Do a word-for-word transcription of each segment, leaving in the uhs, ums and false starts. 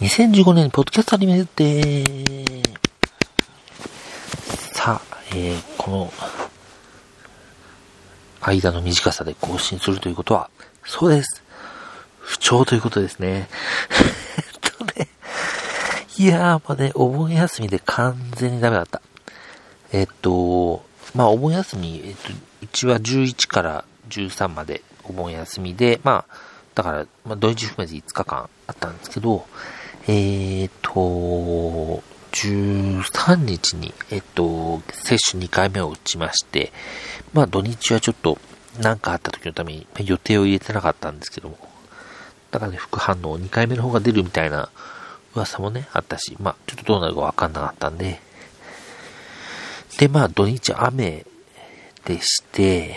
にせんじゅうごねんにポッドキャスト始めて、さあ、えー、この間の短さで更新するということは、そうです。不調ということですね。えっとね、いやー、まあね、お盆休みで完全にダメだった。えっと、まあお盆休み、えっと、うちはじゅういちからじゅうさんまでお盆休みで、まあ、だから、まあ、土日含めていつかかんあったんですけど、えっと、じゅうさんにちに、えっと、接種にかいめを打ちまして、まあ土日はちょっと何かあった時のために予定を入れてなかったんですけども、だからね、副反応にかいめの方が出るみたいな噂もね、あったし、まあちょっとどうなるかわかんなかったんで、でまあ土日雨でして、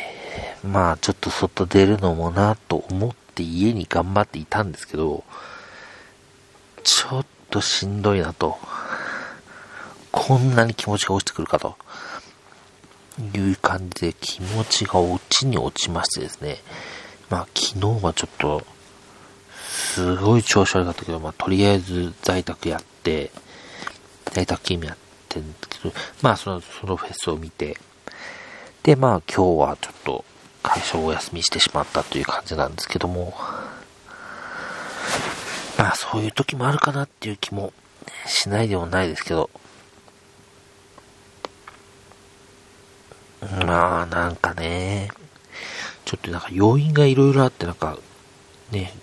まあちょっと外出るのもなと思って家に頑張っていたんですけど、ちょっとしんどいなと。こんなに気持ちが落ちてくるかという感じで気持ちが落ちに落ちましてですね。まあ昨日はちょっとすごい調子悪かったけど、まあとりあえず在宅やって、在宅勤務やってんですけど、まあその、そのフェスを見て、でまあ今日はちょっと会社をお休みしてしまったという感じなんですけども、まあそういう時もあるかなっていう気もしないでもないですけど、まあなんかね、ちょっとなんか要因がいろいろあってなんかね、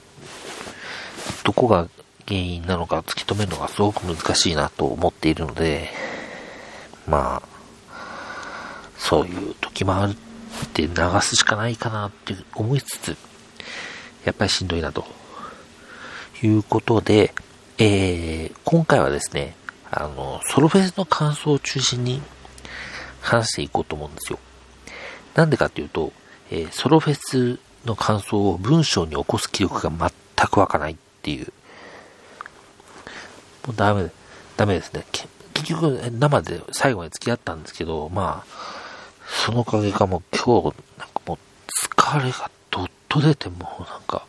どこが原因なのか突き止めるのがすごく難しいなと思っているので、まあそういう時もあるって流すしかないかなって思いつつ、やっぱりしんどいなということで、えー、今回はですね、あのソロフェスの感想を中心に話していこうと思うんですよ。なんでかっていうと、えー、ソロフェスの感想を文章に起こす気力が全く湧かないっていう。もうダメ、ダメですね。結局、生で最後に付き合ったんですけど、まあ、そのおかげかもう今日、なんかもう疲れがどっと出て、もうなんか、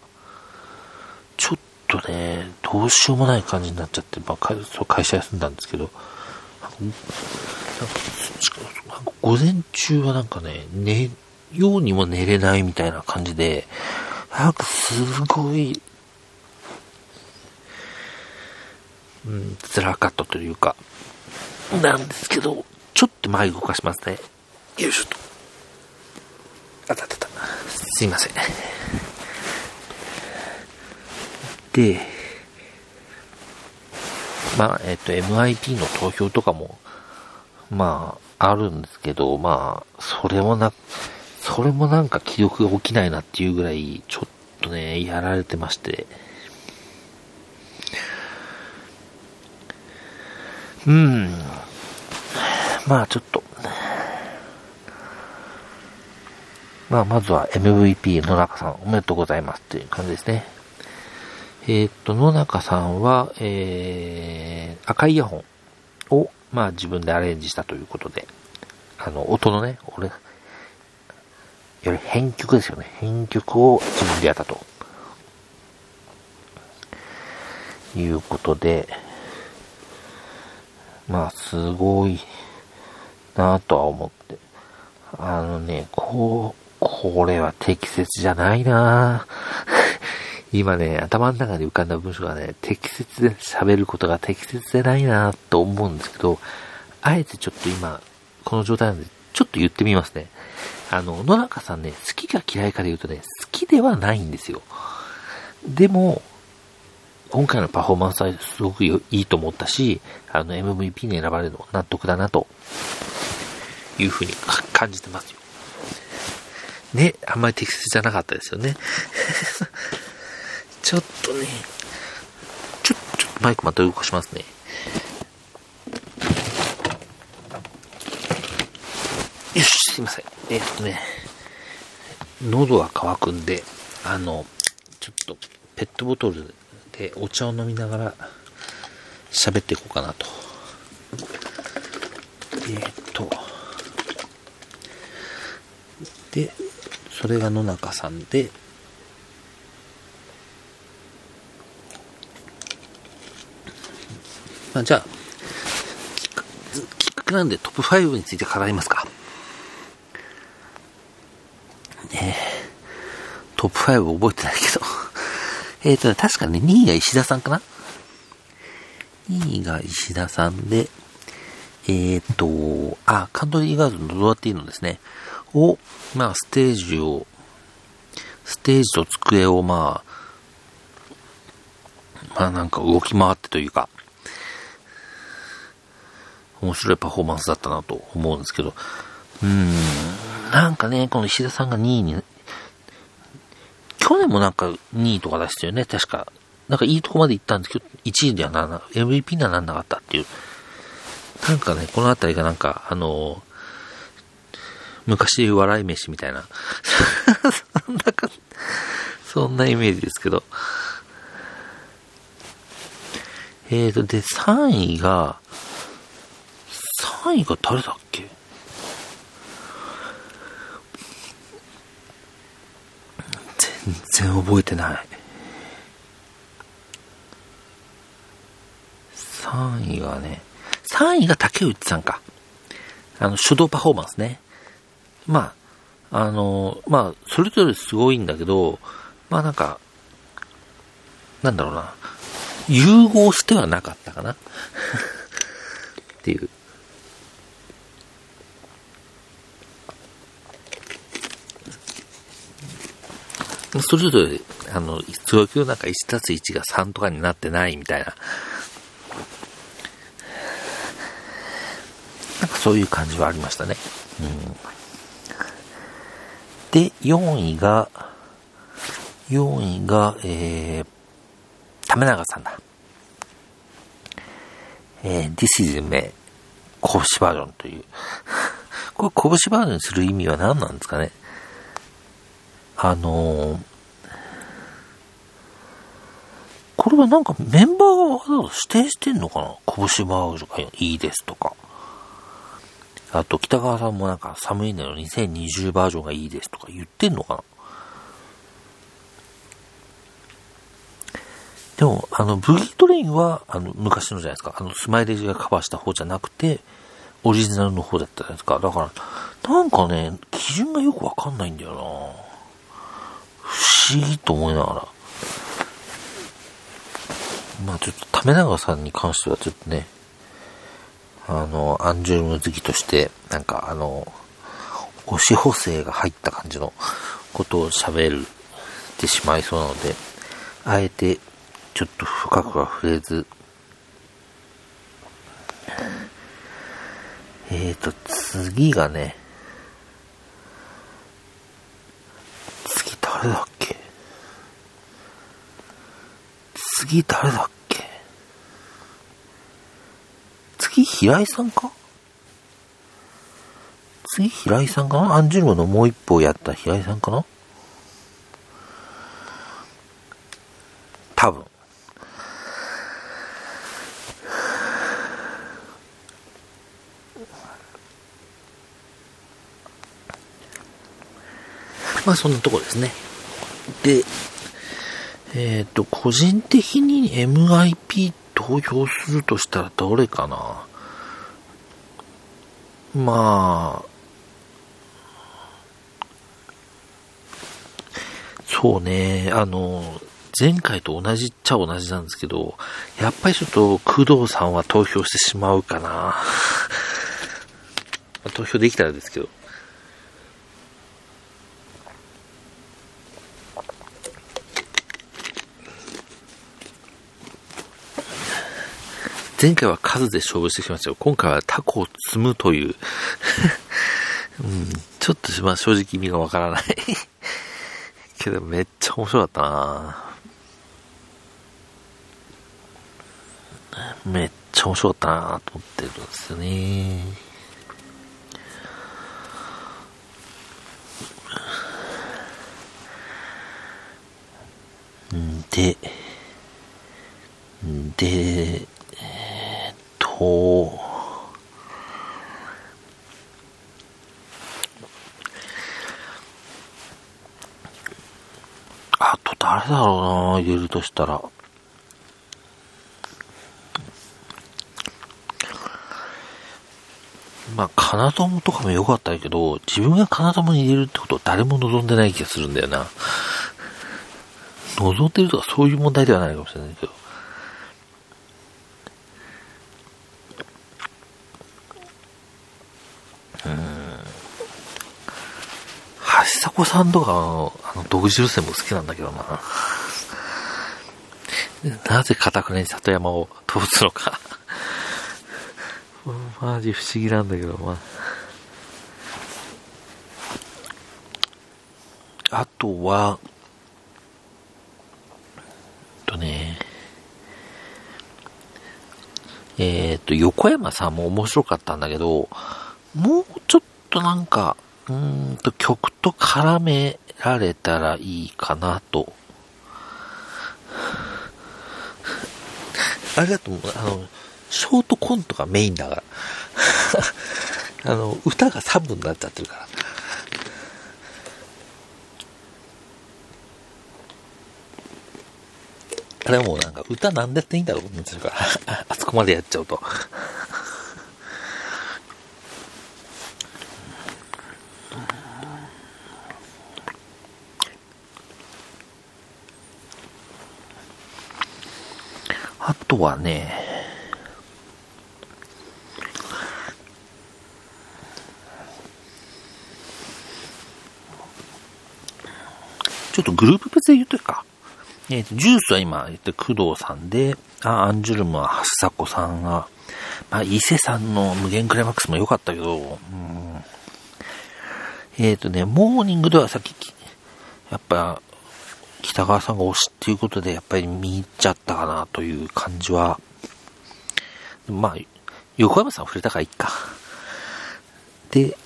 ちょっとね、どうしようもない感じになっちゃって、まあ、会社休んだんですけど、なんか午前中はなんかね、寝ようにも寝れないみたいな感じで、なんかすごい、うん、辛かったというか、なんですけど、ちょっと前動かしますね。よいしょと。あたたた。すいません。で、まあ、えっと、エムアイピー の投票とかも、まあ、あるんですけど、まあ、それもな、それもなんか記憶が起きないなっていうぐらい、ちょっとね、やられてまして。うん。まあ、ちょっと。まあ、まずは エムブイピー 野中さん、おめでとうございますっていう感じですね。えー、っと、野中さんは、えー、赤いイヤホンを、まあ自分でアレンジしたということで、あの、音のね、俺、より編曲ですよね。編曲を自分でやったと。いうことで、まあすごいなぁとは思って。あのね、こう、これは適切じゃないなぁ。今ね、頭の中で浮かんだ文章がね、適切で喋ることが適切でないなと思うんですけど、あえてちょっと今、この状態なんで、ちょっと言ってみますね。あの、野中さんね、好きか嫌いかで言うとね、好きではないんですよ。でも、今回のパフォーマンスはすごくいいと思ったし、あの、エムブイピー に選ばれるの納得だなと、いうふうに感じてますよ。ね、あんまり適切じゃなかったですよね。ちょっとね、ちょっとマイクまた動かしますね。よし、すいません。えー、っとね、喉が渇くんで、あの、ちょっとペットボトルでお茶を飲みながら喋っていこうかなと。えー、っと、で、それが野中さんで、まあ、じゃあきっかけなんでトップファイブについて語りますか。えー、トップファイブ覚えてないけどえっとね確かねにいが石田さんかな。にいが石田さんで、えっと、あ、カントリーガールズのドアティーノですね。を、まあ、ステージを、ステージと机を、まあ、まあ、なんか動き回ってというか、面白いパフォーマンスだったなと思うんですけど、うーん、なんかね、この石田さんがにいに、去年もなんかにいとか出してるよね、確か。なんかいいとこまで行ったんですけど、いちいではならな、エムブイピー にはならなかったっていう。なんかね、このあたりがなんか、あのー、昔笑い飯みたいな。そんなか、そんなイメージですけど。えーと、で、さんいが、さんいが誰だっけ？全然覚えてない。さんいがね、さんいが竹内さんか。あの、書道パフォーマンスね。まあ、あの、まあ、それぞれすごいんだけど、まあなんか、なんだろうな、融合してはなかったかな。っていう。それぞれ、あの、すごいけどなんかいちたすいちがさんとかになってないみたいな。なんかそういう感じはありましたね。うん、で、よんいが、よんいが、えー、為永さんだ。えー、This is me 拳バージョンという。これ拳バージョンにする意味は何なんですかね。あのー、これはなんかメンバーがわざわざ指定してんのかな。拳バージョンがいいですとか。あと、北川さんもなんか寒いんだよ、にせんにじゅうバージョンがいいですとか言ってんのかな。でも、あの、ブギートレインは、あの、昔のじゃないですか。あの、スマイレージがカバーした方じゃなくて、オリジナルの方だったじゃないですか。だから、なんかね、基準がよくわかんないんだよな。不思議と思いながら。まあちょっと、為永さんに関してはちょっとね、あの、アンジュルム好きとして、なんかあの、推し補正が入った感じのことを喋ってしまいそうなので、あえて、ちょっと深くは触れず、えーと、次がね、次誰だっけ？次誰だっけ？次、平井さんか次、平井さんかなアンジュルムのもう一歩やった平井さんかな多分。まあ、そんなとこですね。で、えっと、個人的に エムアイピー って投票するとしたらどれかな。まあそうね、あの前回と同じっちゃ同じなんですけど、やっぱりちょっと工藤さんは投票してしまうかな。投票できたらですけど、前回は数で勝負してきましたよ。今回はタコを積むという、うん、ちょっとまあ正直意味がわからないけどめっちゃ面白かったな。めっちゃ面白かったなと思ってるんですよね。で、で。おあと誰だろうな、入れるとしたら。まあ、金友とかも良かったけど、自分が金友に入れるってことを誰も望んでない気がするんだよな。望んでるとかそういう問題ではないかもしれないけど。うーん。橋迫さんとかの、あの、独自路線も好きなんだけどな。なぜかたくなに里山を通すのか。マジ不思議なんだけど、まあ。あとは、えっとね、えー、っと、横山さんも面白かったんだけど、もうちょっとなんか、うーんと曲と絡められたらいいかなと。あれだと思う、あの、ショートコントがメインだからあの歌がサブになっちゃってるからあれはもうなんか歌なんでやっていいんだろうと思ってるからあそこまでやっちゃうとあとはねちょっとグループ別で言ってるか。えー、ジュースは今言って工藤さんで、あアンジュルムはハッサコさんが、まあ、伊勢さんの無限クライマックスも良かったけど、うん、えっ、ー、とね、モーニングではさっき、やっぱ、北川さんが推しっていうことで、やっぱり見入っちゃったかなという感じは、まあ、横山さん触れたからいいか。で、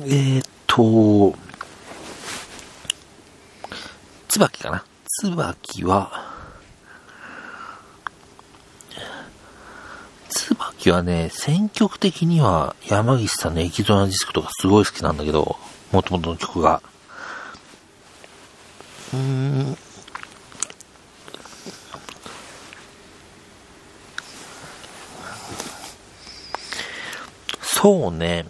えっ、ー、と、つばきかな。つばきは、つばきはね、選曲的には山岸さんのエキゾナディスクとかすごい好きなんだけど、もともとの曲が。うーん。そうね。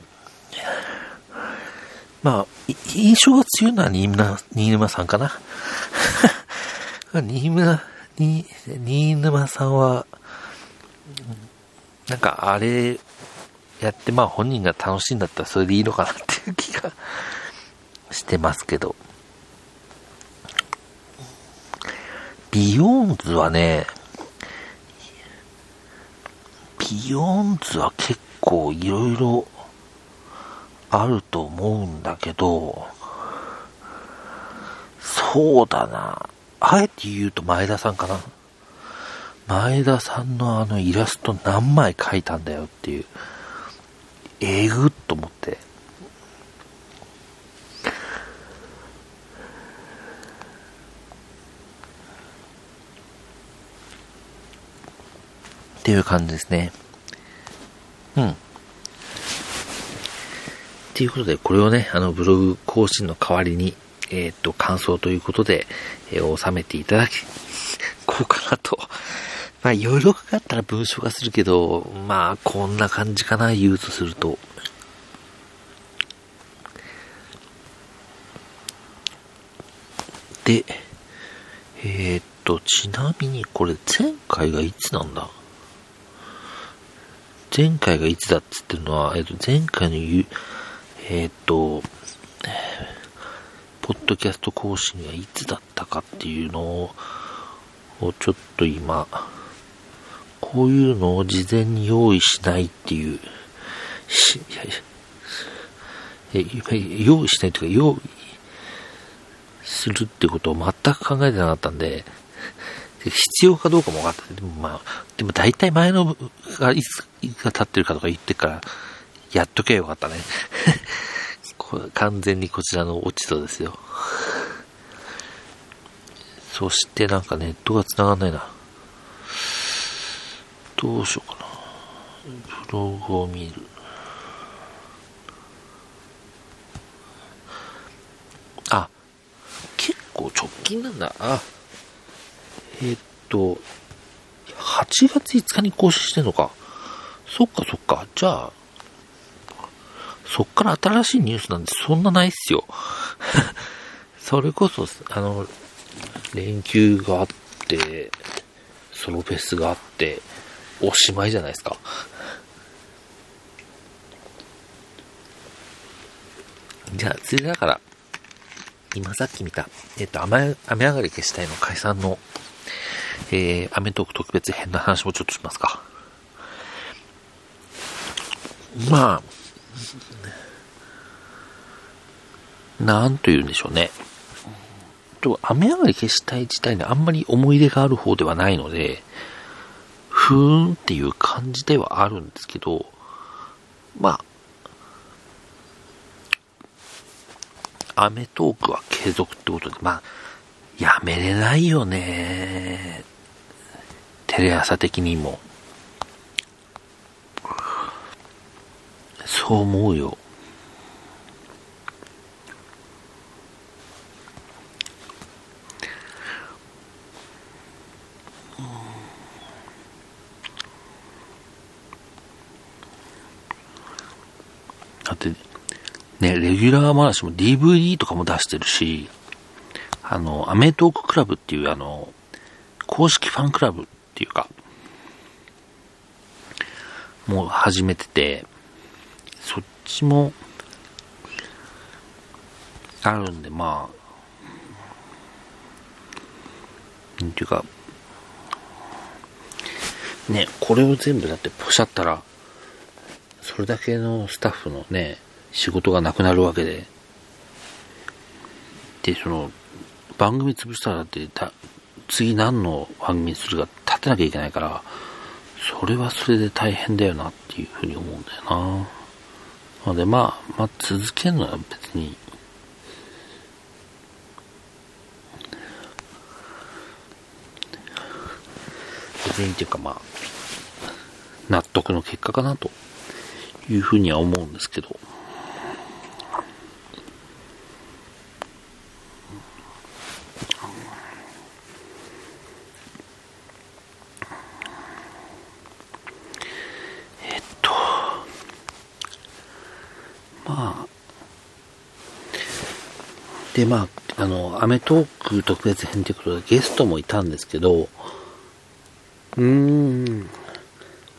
まあ、印象が強いのは新沼、新沼さんかな。新沼、新沼さんは、なんかあれやって、まあ本人が楽しいんだったらそれでいいのかなっていう気がしてますけど。ビヨーンズはね、ビヨーンズは結構いろいろ、あると思うんだけど、そうだな。あえて言うと前田さんかな。前田さんのあのイラスト何枚描いたんだよっていう。えぐっと思って。っていう感じですね。うん。ということで、これをね、あの、ブログ更新の代わりに、えっと、感想ということで、えー、収めていただき、こうかなと。まあ、余力があったら文章化するけど、まあ、こんな感じかな、言うとすると。で、えっと、ちなみに、これ、前回がいつなんだ前回がいつだって言ってるのは、えっと、前回のゆ、えっと、ポッドキャスト更新がいつだったかっていうのを、ちょっと今、こういうのを事前に用意しないっていう、しいやいや用意しないというか、用意するってことを全く考えてなかったんで、必要かどうかも分かった。でもまあ、でも大体前のがいつが経ってるかとか言ってから、やっとけばよかったねこ。完全にこちらの落ち度ですよ。そしてなんかネットが繋がんないな。どうしようかな。ブログを見る。あ、結構直近なんだ。あ、えー、っと、はちがついつかに更新してんのか。そっかそっか。じゃあ、そっから新しいニュースなんてそんなないっすよ。それこそ、あの、連休があって、ソロフェスがあって、おしまいじゃないですか。じゃあ、ついでだから、今さっき見た、えっと、雨、雨上がり消したいの解散の、えー、アメトーク特別編の話もちょっとしますか。まあ、なんというんでしょうね。雨上がり消したい自体にあんまり思い出がある方ではないので、ふーんっていう感じではあるんですけど、まあ、アメトークは継続ってことで、まあ、やめれないよね。テレ朝的にも。そう思うよ。だってね、レギュラー話も ディーブイディー とかも出してるし、あのアメトーククラブっていう、あの公式ファンクラブっていうかもう始めてて、そっちもあるんで、まあなんていうかね、これを全部だってポシャったらそれだけのスタッフのね、仕事がなくなるわけで。で、その、番組潰したらだって、た次何の番組にするか立てなきゃいけないから、それはそれで大変だよなっていうふうに思うんだよな。なので、まあ、まあ、続けるのは別に、別にっていうかまあ、納得の結果かなと。いうふうには思うんですけど、えっとまあでまああのアメトーク特別編ということでゲストもいたんですけど、うーん、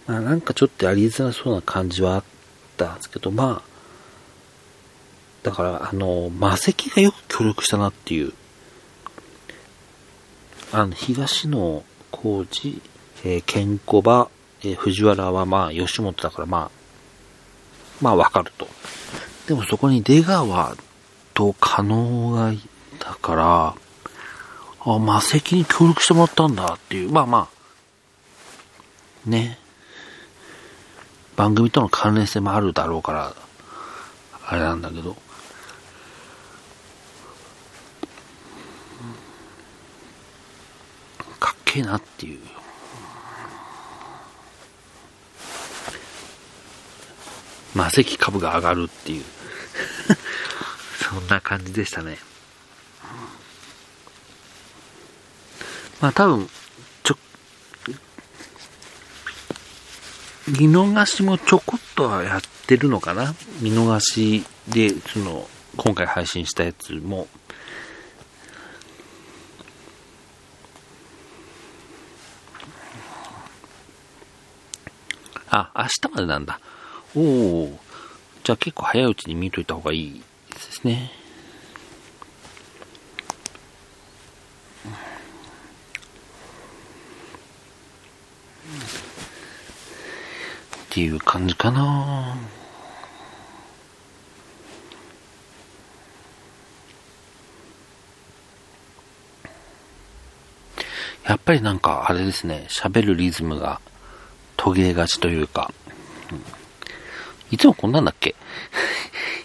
まあ、なんかちょっとやりづらそうな感じはあってたんですけど、まあだからあのマセキがよく協力したなっていう、あの東野幸治、えー、ケンコバ、えー、藤原はまあ吉本だから、まあまあわかると。でもそこに出川と加納がいたから、あ、マセキに協力してもらったんだっていう、まあまあね。番組との関連性もあるだろうから、あれなんだけど。かっけえなっていう。マセキ株が上がるっていう。そんな感じでしたね。まあ多分、見逃しもちょこっとはやってるのかな。見逃しで、その、今回配信したやつも。あ、明日までなんだ。おお、じゃあ結構早いうちに見といた方がいいですね。っていう感じかな。やっぱりなんかあれですね、喋るリズムが途切れがちというか、うん、いつもこんなんだっけ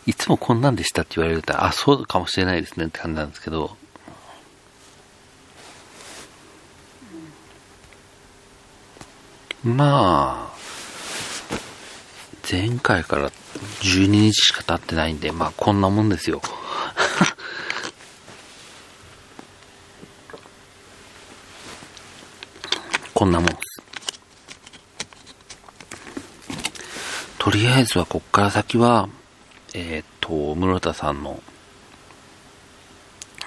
いつもこんなんでしたって言われると、あ、そうかもしれないですねって感じなんですけど、まあ前回からじゅうににちしか経ってないんで、まあこんなもんですよ。こんなもんです。とりあえずはこっから先は、えっと室田さんの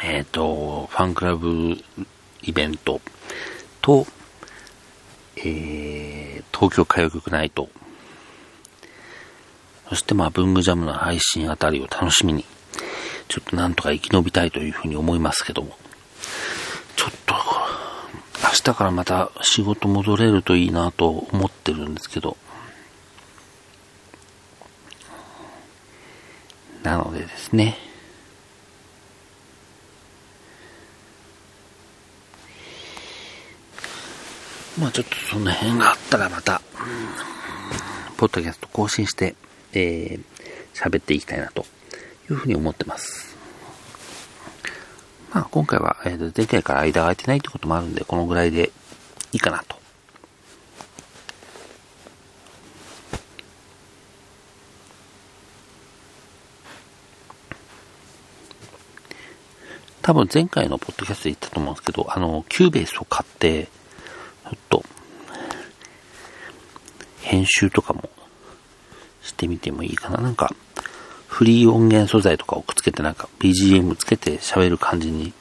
えっとファンクラブイベントと、えー、東京歌謡曲ナイト、そしてまあ文具ジャムの配信あたりを楽しみにちょっとなんとか生き延びたいというふうに思いますけども、ちょっと明日からまた仕事戻れるといいなと思ってるんですけど、なのでですね、まあちょっとその辺があったらまたポッドキャスト更新してえー、喋っていきたいなというふうに思ってます。まあ今回は、えー、前回から間が空いてないってこともあるんでこのぐらいでいいかなと。多分前回のポッドキャストで言ったと思うんですけど、あのキューベースを買ってちょっと編集とかもしてみてもいいかな。なんかフリー音源素材とかをくっつけてなんか ビージーエム つけて喋る感じに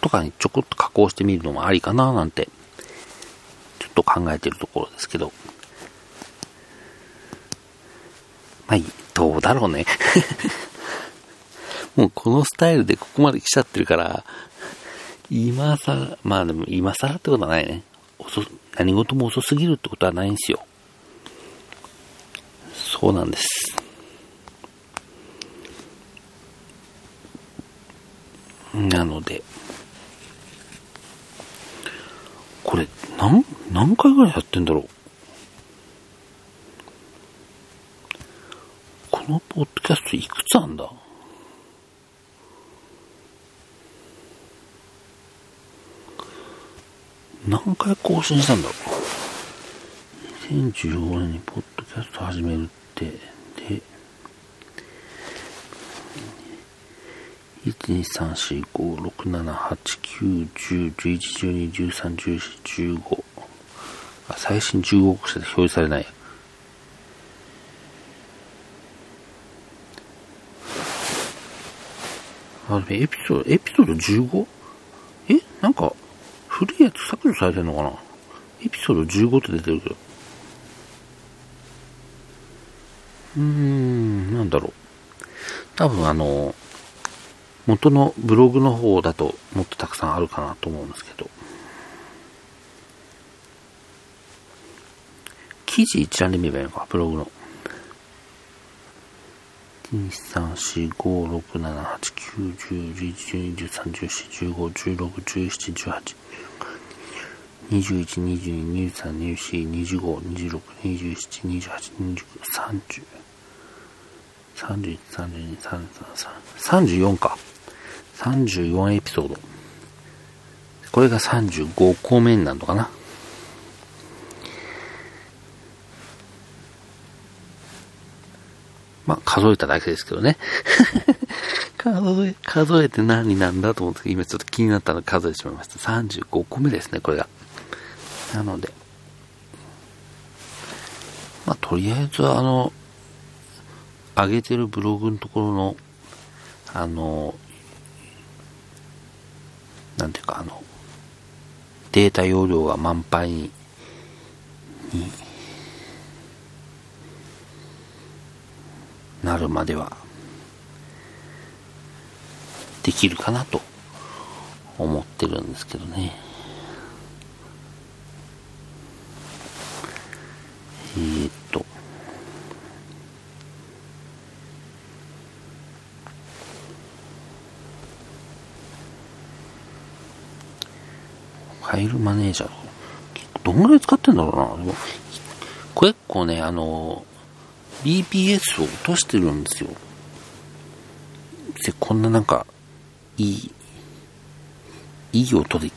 とかにちょこっと加工してみるのもありかななんてちょっと考えてるところですけど、まあどうだろうねもうこのスタイルでここまで来ちゃってるから今さら、まあでも今さらってことはないね。遅何事も遅すぎるってことはないんですよ。そうなんです。なので、これ何何回ぐらいやってんだろう。このポッドキャストいくつあんだ。何回更新したんだろう。にせんじゅうごねんにポッドキャスト始めるって。で、いち、に、さん、よん、ご、ろく、なな、はち、きゅう、じゅう、じゅういち、じゅうに、じゅうさん、じゅうよん、じゅうご。あ、最新じゅうごこしか表示されない。あ、エピソード、エピソード じゅうご？ え？なんか、古いやつ削除されてるのかな？エピソードじゅうごって出てるけど。うーん、なんだろう。多分あの、元のブログの方だともっとたくさんあるかなと思うんですけど。記事一覧で見ればいいのか、ブログの。いち、に、さん、よん、ご、ろく、なな、はち、きゅう、じゅう、じゅういち、じゅうに、じゅうさん、じゅうよん、じゅうご、にじゅうろく、にじゅうなな、にじゅうはち、にじゅうきゅう、さんじゅう、さんじゅういち、さんじゅうに、さんじゅうさん、さんじゅうよんか。さんじゅうよんエピソード。これがさんじゅうごこめになるのかな。まあ、数えただけですけどね数え、数えて何なんだと思って今ちょっと気になったので数えてしまいました。さんじゅうごこめですね、これが。なので、まあ、とりあえずあの、上げてるブログのところの、あの、なんていうか、あの、データ容量が満杯に、になるまではできるかなと思ってるんですけどね。えーっとファイルマネージャー結構どんぐらい使ってんだろうな。結構ねあのビーピーエス を落としてるんですよ。で、こんななんか、いい、いい音で、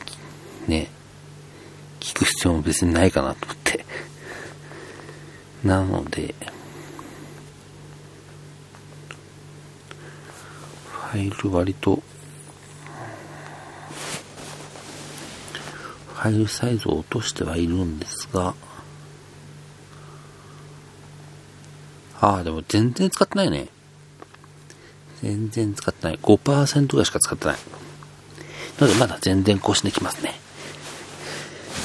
ね、聞く必要も別にないかなと思って。なので、ファイル割と、ファイルサイズを落としてはいるんですが、ああ、でも全然使ってないね。全然使ってない。ごパーセント ぐらいしか使ってない。なのでまだ全然更新できますね。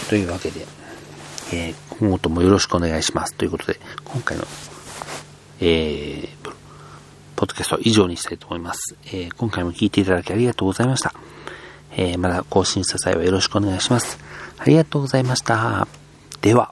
というわけで、えー、今後ともよろしくお願いします。ということで、今回の、えー、ポッドキャストは以上にしたいと思います。えー、今回も聞いていただきありがとうございました。えー、まだ更新した際はよろしくお願いします。ありがとうございました。では。